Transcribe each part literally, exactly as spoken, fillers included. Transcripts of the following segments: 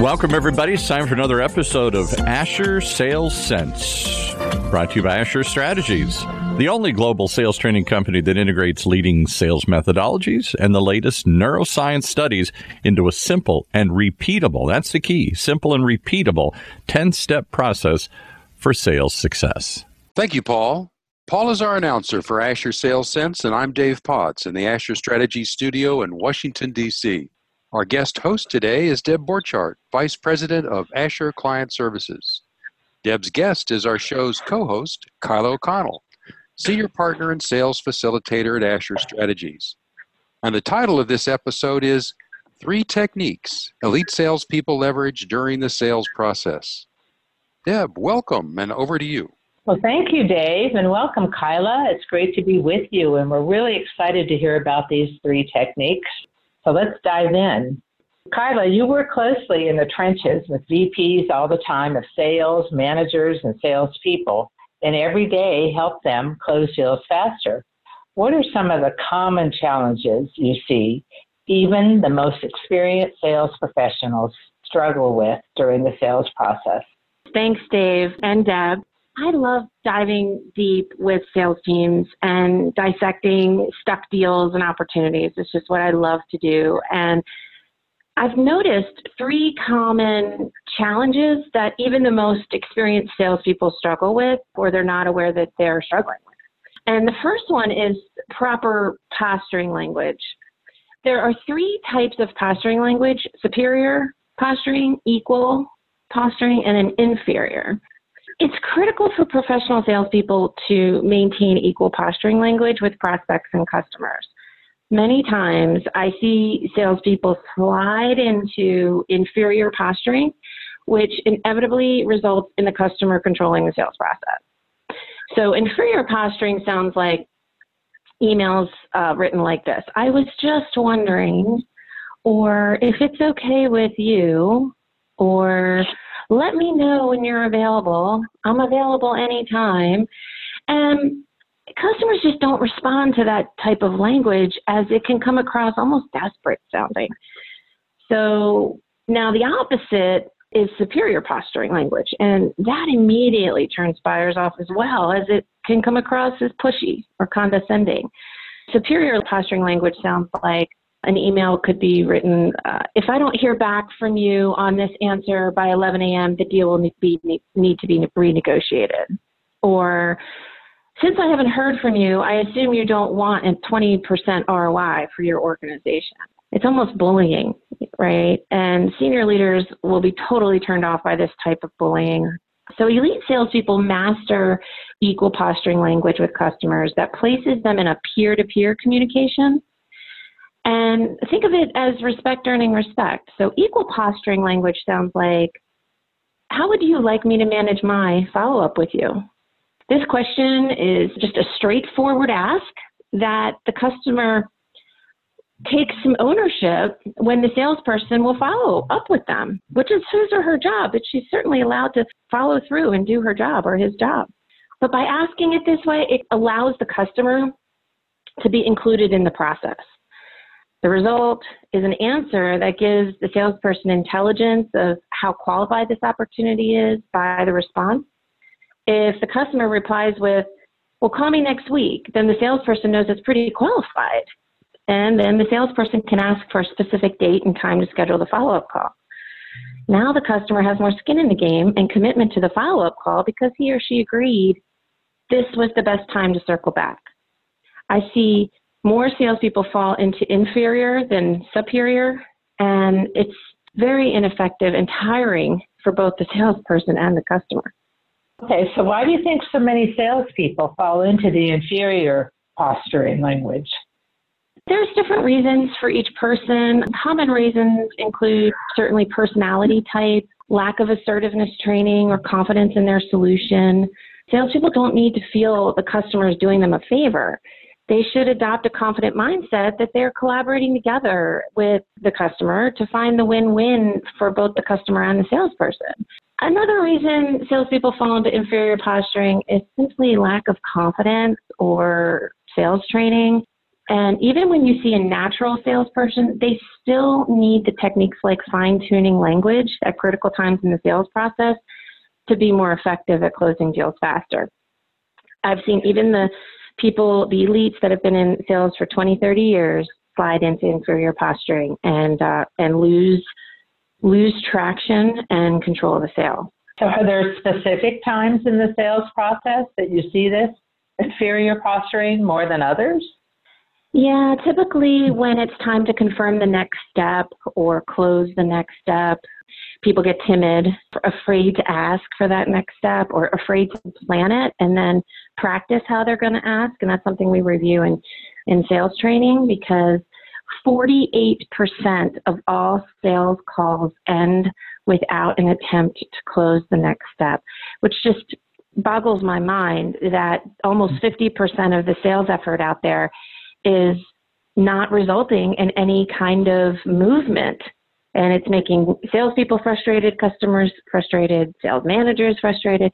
Welcome, everybody. It's time for another episode of Asher Sales Sense, brought to you by Asher Strategies, the only global sales training company that integrates leading sales methodologies and the latest neuroscience studies into a simple and repeatable, that's the key, simple and repeatable ten-step process for sales success. Thank you, Paul. Paul is our announcer for Asher Sales Sense, and I'm Dave Potts in the Asher Strategies studio in Washington, D C Our guest host today is Deb Borchardt, Vice President of Asher Client Services. Deb's guest is our show's co-host, Kyle O'Connell, Senior Partner and Sales Facilitator at Asher Strategies. And the title of this episode is Three Techniques Elite Salespeople Leverage During the Sales Process. Deb, welcome, and over to you. Well, thank you, Dave, and welcome, Kyla. It's great to be with you, and we're really excited to hear about these three techniques. So let's dive in. Kyla, you work closely in the trenches with V Ps all the time of sales, managers, and salespeople, and every day help them close deals faster. What are some of the common challenges you see even the most experienced sales professionals struggle with during the sales process? Thanks, Dave and Deb. I love diving deep with sales teams and dissecting stuck deals and opportunities. It's just what I love to do. And I've noticed three common challenges that even the most experienced salespeople struggle with, or they're not aware that they're struggling with. And the first one is proper posturing language. There are three types of posturing language: superior posturing, equal posturing, and an inferior. It's critical for professional salespeople to maintain equal posturing language with prospects and customers. Many times I see salespeople slide into inferior posturing, which inevitably results in the customer controlling the sales process. So inferior posturing sounds like emails uh, written like this: I was just wondering, or if it's okay with you, or let me know when you're available. I'm available anytime. And customers just don't respond to that type of language, as it can come across almost desperate sounding. So now the opposite is superior posturing language, and that immediately turns buyers off as well, as it can come across as pushy or condescending. Superior posturing language sounds like an email could be written, uh, if I don't hear back from you on this answer by eleven a.m., the deal will need to be, need to be renegotiated. Or, since I haven't heard from you, I assume you don't want a twenty percent R O I for your organization. It's almost bullying, right? And senior leaders will be totally turned off by this type of bullying. So elite salespeople master equal posturing language with customers that places them in a peer-to-peer communication. And think of it as respect earning respect. So equal posturing language sounds like, how would you like me to manage my follow-up with you? This question is just a straightforward ask that the customer takes some ownership when the salesperson will follow up with them, which is his or her job, but she's certainly allowed to follow through and do her job or his job. But by asking it this way, it allows the customer to be included in the process. The result is an answer that gives the salesperson intelligence of how qualified this opportunity is by the response. If the customer replies with, well, call me next week, then the salesperson knows it's pretty qualified. And then the salesperson can ask for a specific date and time to schedule the follow-up call. Now the customer has more skin in the game and commitment to the follow-up call because he or she agreed this was the best time to circle back. I see more salespeople fall into inferior than superior, and it's very ineffective and tiring for both the salesperson and the customer. Okay, so why do you think so many salespeople fall into the inferior posturing language? There's different reasons for each person. Common reasons include certainly personality type, lack of assertiveness training, or confidence in their solution. Salespeople don't need to feel the customer is doing them a favor. They should adopt a confident mindset that they're collaborating together with the customer to find the win-win for both the customer and the salesperson. Another reason salespeople fall into inferior posturing is simply lack of confidence or sales training. And even when you see a natural salesperson, they still need the techniques like fine-tuning language at critical times in the sales process to be more effective at closing deals faster. I've seen even the people, the elites that have been in sales for twenty, thirty years slide into inferior posturing and uh, and lose lose traction and control of the sale. So are there specific times in the sales process that you see this inferior posturing more than others? Yeah, typically when it's time to confirm the next step or close the next step, people get timid, afraid to ask for that next step or afraid to plan it and then practice how they're going to ask. And that's something we review in, in sales training, because forty-eight percent of all sales calls end without an attempt to close the next step, which just boggles my mind that almost fifty percent of the sales effort out there is not resulting in any kind of movement. And it's making salespeople frustrated, customers frustrated, sales managers frustrated.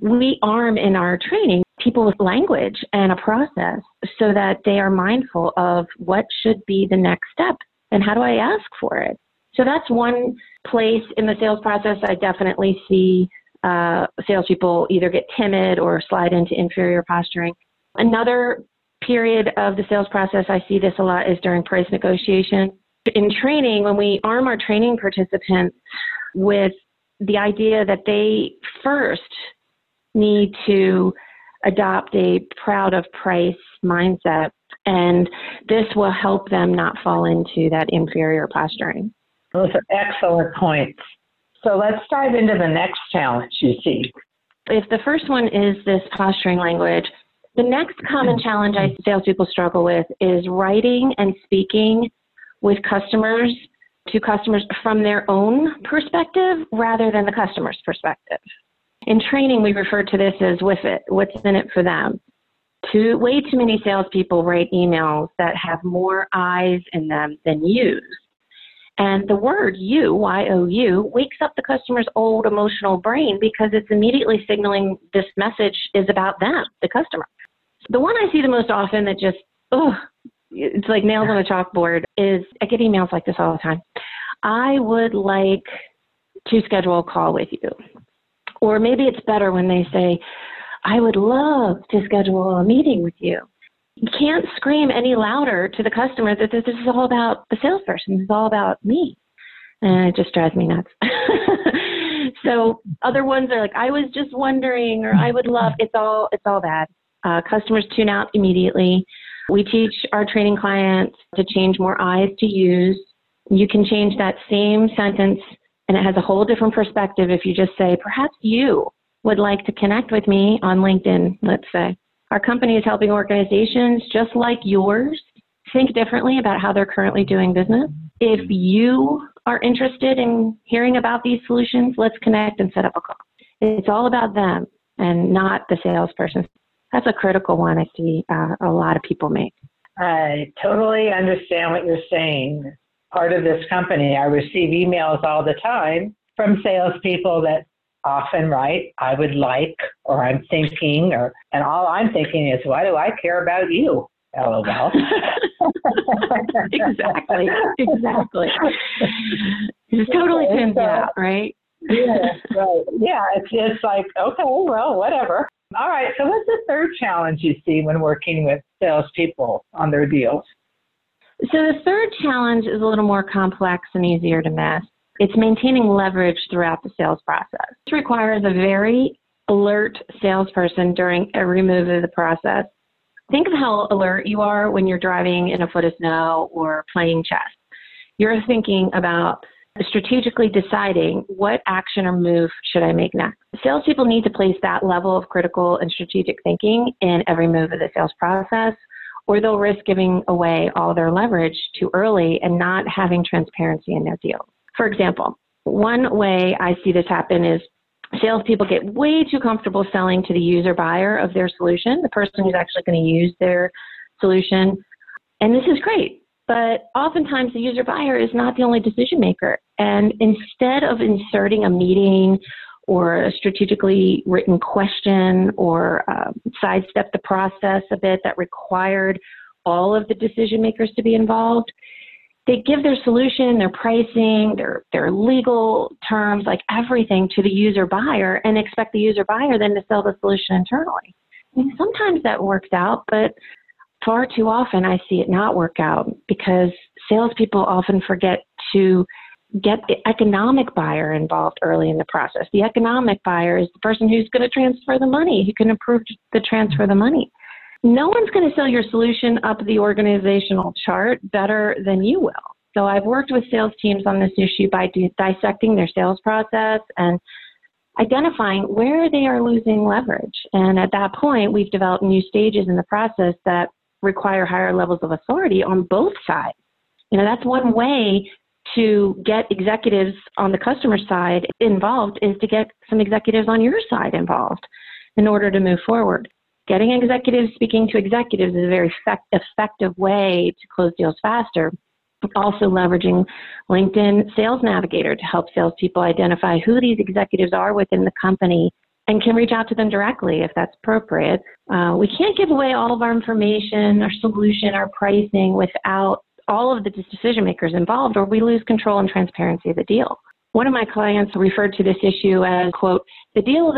We arm in our training people with language and a process so that they are mindful of what should be the next step and how do I ask for it. So that's one place in the sales process I definitely see uh, salespeople either get timid or slide into inferior posturing. Another period of the sales process I see this a lot is during price negotiation. In training, when we arm our training participants with the idea that they first need to adopt a proud of price mindset, and this will help them not fall into that inferior posturing. Those are excellent points. So let's dive into the next challenge you see. If the first one is this posturing language, the next common challenge I see salespeople struggle with is writing and speaking with customers, to customers from their own perspective rather than the customer's perspective. In training, we refer to this as W I F it, what's in it for them. Too, way too many salespeople write emails that have more I's in them than U's. And the word you, Y O U, wakes up the customer's old emotional brain because it's immediately signaling this message is about them, the customer. The one I see the most often that just, ugh, it's like nails on a chalkboard is, I get emails like this all the time. I would like to schedule a call with you. Or maybe it's better when they say, I would love to schedule a meeting with you. You can't scream any louder to the customer that this is all about the salesperson. This is all about me. And it just drives me nuts. So other ones are like, I was just wondering, or I would love, it's all, it's all bad. Uh, customers tune out immediately. We teach our training clients to change more I's to U's. You can change that same sentence, and it has a whole different perspective if you just say, perhaps you would like to connect with me on LinkedIn, let's say. Our company is helping organizations just like yours think differently about how they're currently doing business. If you are interested in hearing about these solutions, let's connect and set up a call. It's all about them and not the salesperson. That's a critical one I see uh, a lot of people make. I totally understand what you're saying. Part of this company, I receive emails all the time from salespeople that often write, I would like, or I'm thinking, or and all I'm thinking is, why do I care about you? LOL. Exactly. Exactly. It's totally pins out, right? Yeah, right. Yeah, it's just like, okay, well, whatever. All right, so what's the third challenge you see when working with salespeople on their deals? So the third challenge is a little more complex and easier to miss. It's maintaining leverage throughout the sales process. This requires a very alert salesperson during every move of the process. Think of how alert you are when you're driving in a foot of snow or playing chess. You're thinking about strategically deciding what action or move should I make next. Salespeople need to place that level of critical and strategic thinking in every move of the sales process, or they'll risk giving away all their leverage too early and not having transparency in their deals. For example, one way I see this happen is salespeople get way too comfortable selling to the user buyer of their solution, the person who's actually going to use their solution. And this is great. But oftentimes the user buyer is not the only decision maker. And instead of inserting a meeting or a strategically written question or uh, sidestep the process a bit that required all of the decision makers to be involved. They give their solution, their pricing, their, their legal terms, like everything to the user buyer, and expect the user buyer then to sell the solution internally. I mean, sometimes that works out, but far too often I see it not work out because salespeople often forget to get the economic buyer involved early in the process. The economic buyer is the person who's going to transfer the money, who can approve the transfer of the money. No one's going to sell your solution up the organizational chart better than you will. So I've worked with sales teams on this issue by di- dissecting their sales process and identifying where they are losing leverage. And at that point, we've developed new stages in the process that require higher levels of authority on both sides. You know, that's one way to get executives on the customer side involved is to get some executives on your side involved in order to move forward. Getting executives speaking to executives is a very effect, effective way to close deals faster. Also leveraging LinkedIn Sales Navigator to help salespeople identify who these executives are within the company and can reach out to them directly if that's appropriate. Uh, we can't give away all of our information, our solution, our pricing without all of the decision makers involved, or we lose control and transparency of the deal. One of my clients referred to this issue as, quote, the deal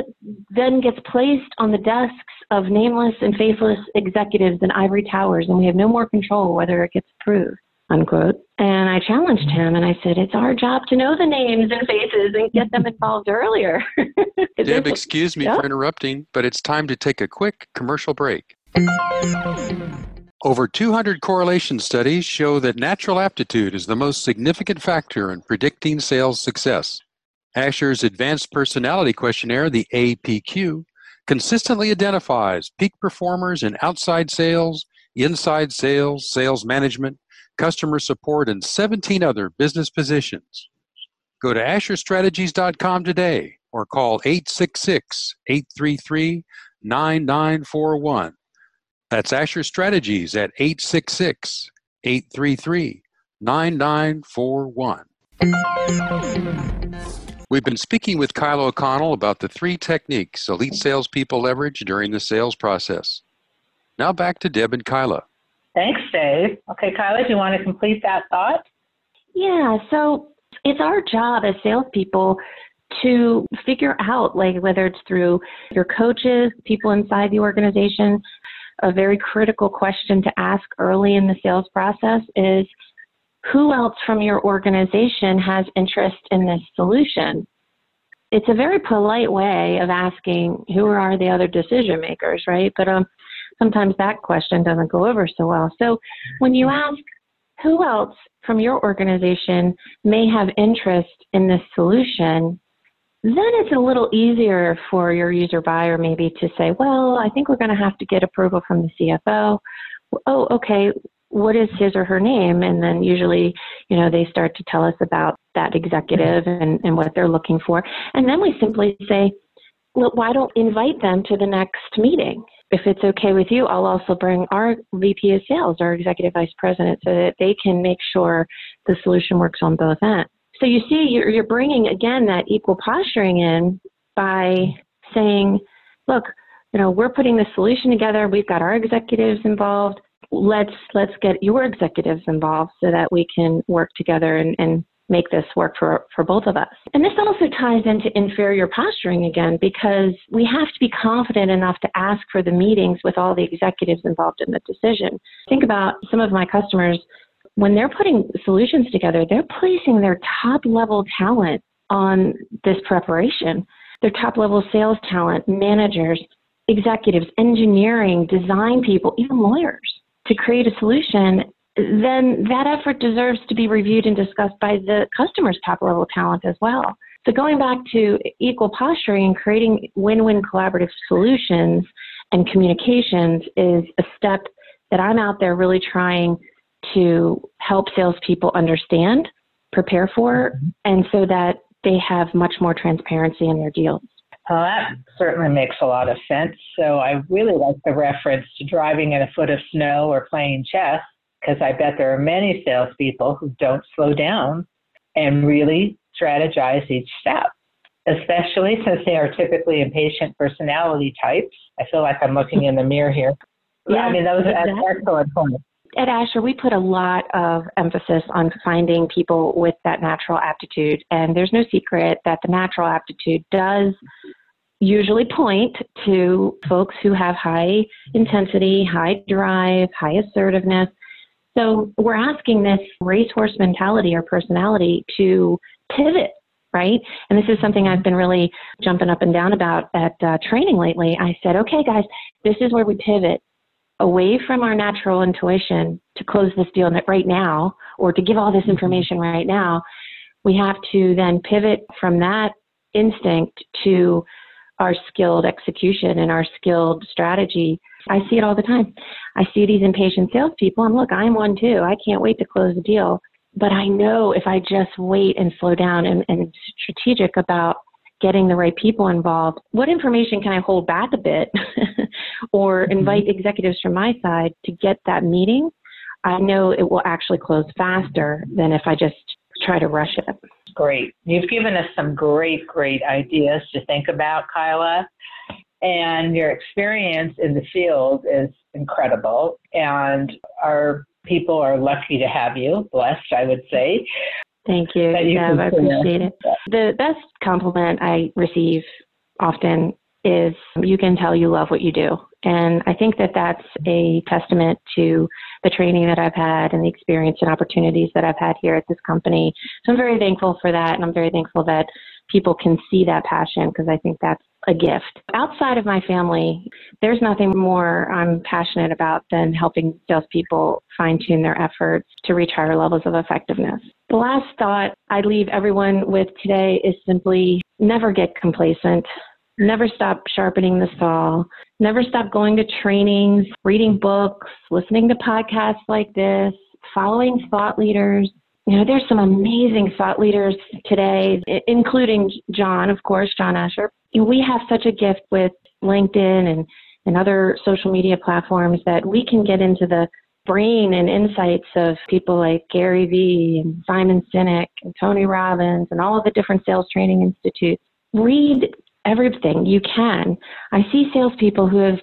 then gets placed on the desks of nameless and faceless executives in ivory towers, and we have no more control whether it gets approved, unquote. And I challenged him, and I said, it's our job to know the names and faces and get them involved earlier. Deb, excuse me for interrupting, but it's time to take a quick commercial break. Over two hundred correlation studies show that natural aptitude is the most significant factor in predicting sales success. Asher's Advanced Personality Questionnaire, the A P Q, consistently identifies peak performers in outside sales, inside sales, sales management, customer support, and seventeen other business positions. Go to Asher Strategies dot com today or call eight six six, eight three three, nine nine four one. That's Asher Strategies at eight six six, eight three three, nine nine four one. We've been speaking with Kyle O'Connell about the three techniques elite salespeople leverage during the sales process. Now back to Deb and Kyla. Thanks, Dave. Okay, Kyla, do you want to complete that thought? Yeah, so it's our job as salespeople to figure out, like, whether it's through your coaches, people inside the organization. A very critical question to ask early in the sales process is, who else from your organization has interest in this solution? It's a very polite way of asking, who are the other decision makers, right? But um, sometimes that question doesn't go over so well. So when you ask, who else from your organization may have interest in this solution, then it's a little easier for your user buyer maybe to say, well, I think we're going to have to get approval from the C F O. Oh, okay, what is his or her name? And then usually, you know, they start to tell us about that executive and, and what they're looking for. And then we simply say, well, why don't invite them to the next meeting? If it's okay with you, I'll also bring our V P of sales, our executive vice president, so that they can make sure the solution works on both ends. So you see, you're, you're bringing, again, that equal posturing in by saying, look, you know, we're putting the solution together. We've got our executives involved. Let's let's get your executives involved so that we can work together and, and make this work for, for both of us. And this also ties into inferior posturing again, because we have to be confident enough to ask for the meetings with all the executives involved in the decision. Think about some of my customers. When they're putting solutions together, they're placing their top-level talent on this preparation, their top-level sales talent, managers, executives, engineering, design people, even lawyers, to create a solution. Then that effort deserves to be reviewed and discussed by the customer's top-level talent as well. So going back to equal posturing and creating win-win collaborative solutions and communications is a step that I'm out there really trying to help salespeople understand, prepare for, mm-hmm. and so that they have much more transparency in their deals. Well, that certainly makes a lot of sense. So I really like the reference to driving in a foot of snow or playing chess, because I bet there are many salespeople who don't slow down and really strategize each step, especially since they are typically impatient personality types. I feel like I'm looking in the mirror here. Yeah, I mean, those exactly. That's excellent points. at Asher, we put a lot of emphasis on finding people with that natural aptitude. And there's no secret that the natural aptitude does usually point to folks who have high intensity, high drive, high assertiveness. So we're asking this racehorse mentality or personality to pivot, right? And this is something I've been really jumping up and down about at uh, training lately. I said, okay, guys, this is where we pivot away from our natural intuition to close this deal right now, or to give all this information right now. We have to then pivot from that instinct to our skilled execution and our skilled strategy. I see it all the time. I see these impatient salespeople, and look, I'm one too. I can't wait to close the deal. But I know if I just wait and slow down and, and strategic about getting the right people involved, what information can I hold back a bit or invite mm-hmm. executives from my side to get that meeting? I know it will actually close faster than if I just try to rush it. Great. You've given us some great, great ideas to think about, Kyla. And your experience in the field is incredible. And our people are lucky to have you, blessed, I would say. Thank you, Deb. Yeah, I appreciate it. The best compliment I receive often is, you can tell you love what you do. And I think that that's a testament to the training that I've had and the experience and opportunities that I've had here at this company. So I'm very thankful for that. And I'm very thankful that people can see that passion, because I think that's a gift. Outside of my family, there's nothing more I'm passionate about than helping salespeople fine-tune their efforts to reach higher levels of effectiveness. The last thought I leave everyone with today is simply, never get complacent. Never stop sharpening the saw. Never stop going to trainings, reading books, listening to podcasts like this, following thought leaders. You know, there's some amazing thought leaders today, including John, of course, John Asher. We have such a gift with LinkedIn and, and other social media platforms that we can get into the brain and insights of people like Gary Vee and Simon Sinek and Tony Robbins and all of the different sales training institutes. Read everything you can. I see salespeople who have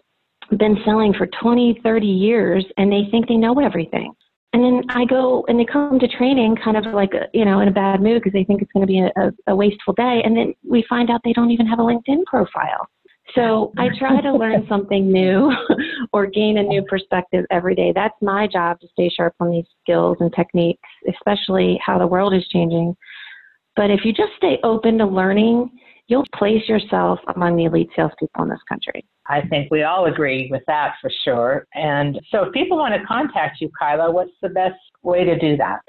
been selling for twenty, thirty years, and they think they know everything. And then I go and they come to training kind of like, you know, in a bad mood because they think it's going to be a, a, a wasteful day. And then we find out they don't even have a LinkedIn profile. So I try to learn something new or gain a new perspective every day. That's my job, to stay sharp on these skills and techniques, especially how the world is changing. But if you just stay open to learning, you'll place yourself among the elite salespeople in this country. I think we all agree with that for sure. And so if people want to contact you, Kyla, what's the best way to do that?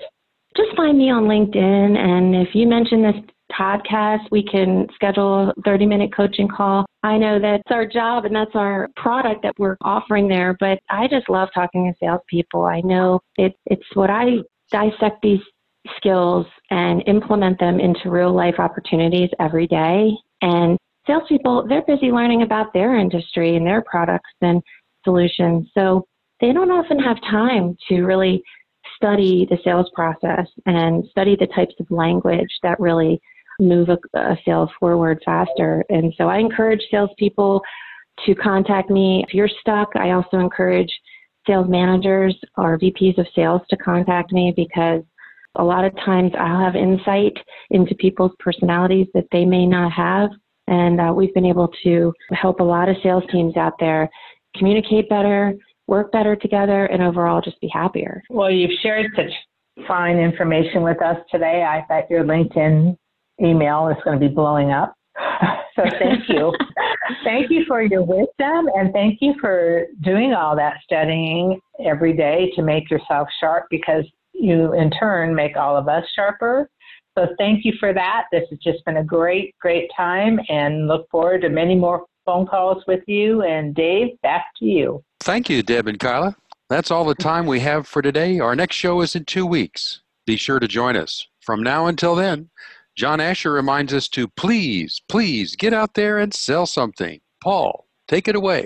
Just find me on LinkedIn. And if you mention this podcast, we can schedule a thirty-minute coaching call. I know that's our job and that's our product that we're offering there. But I just love talking to salespeople. I know it, it's what I dissect these skills and implement them into real life opportunities every day. And salespeople, they're busy learning about their industry and their products and solutions. So they don't often have time to really study the sales process and study the types of language that really move a, a sale forward faster. And so I encourage salespeople to contact me. If you're stuck, I also encourage sales managers or V Ps of sales to contact me, because a lot of times I'll have insight into people's personalities that they may not have. And uh, we've been able to help a lot of sales teams out there communicate better, work better together, and overall just be happier. Well, you've shared such fine information with us today. I bet your LinkedIn email is going to be blowing up. So thank you. Thank you for your wisdom, and thank you for doing all that studying every day to make yourself sharp, because you in turn make all of us sharper. So thank you for that. This has just been a great, great time, and look forward to many more phone calls with you. And Dave, back to you. Thank you, Deb and Kyla. That's all the time we have for today. Our next show is in two weeks. Be sure to join us. From now until then, John Asher reminds us to please, please get out there and sell something. Paul, take it away.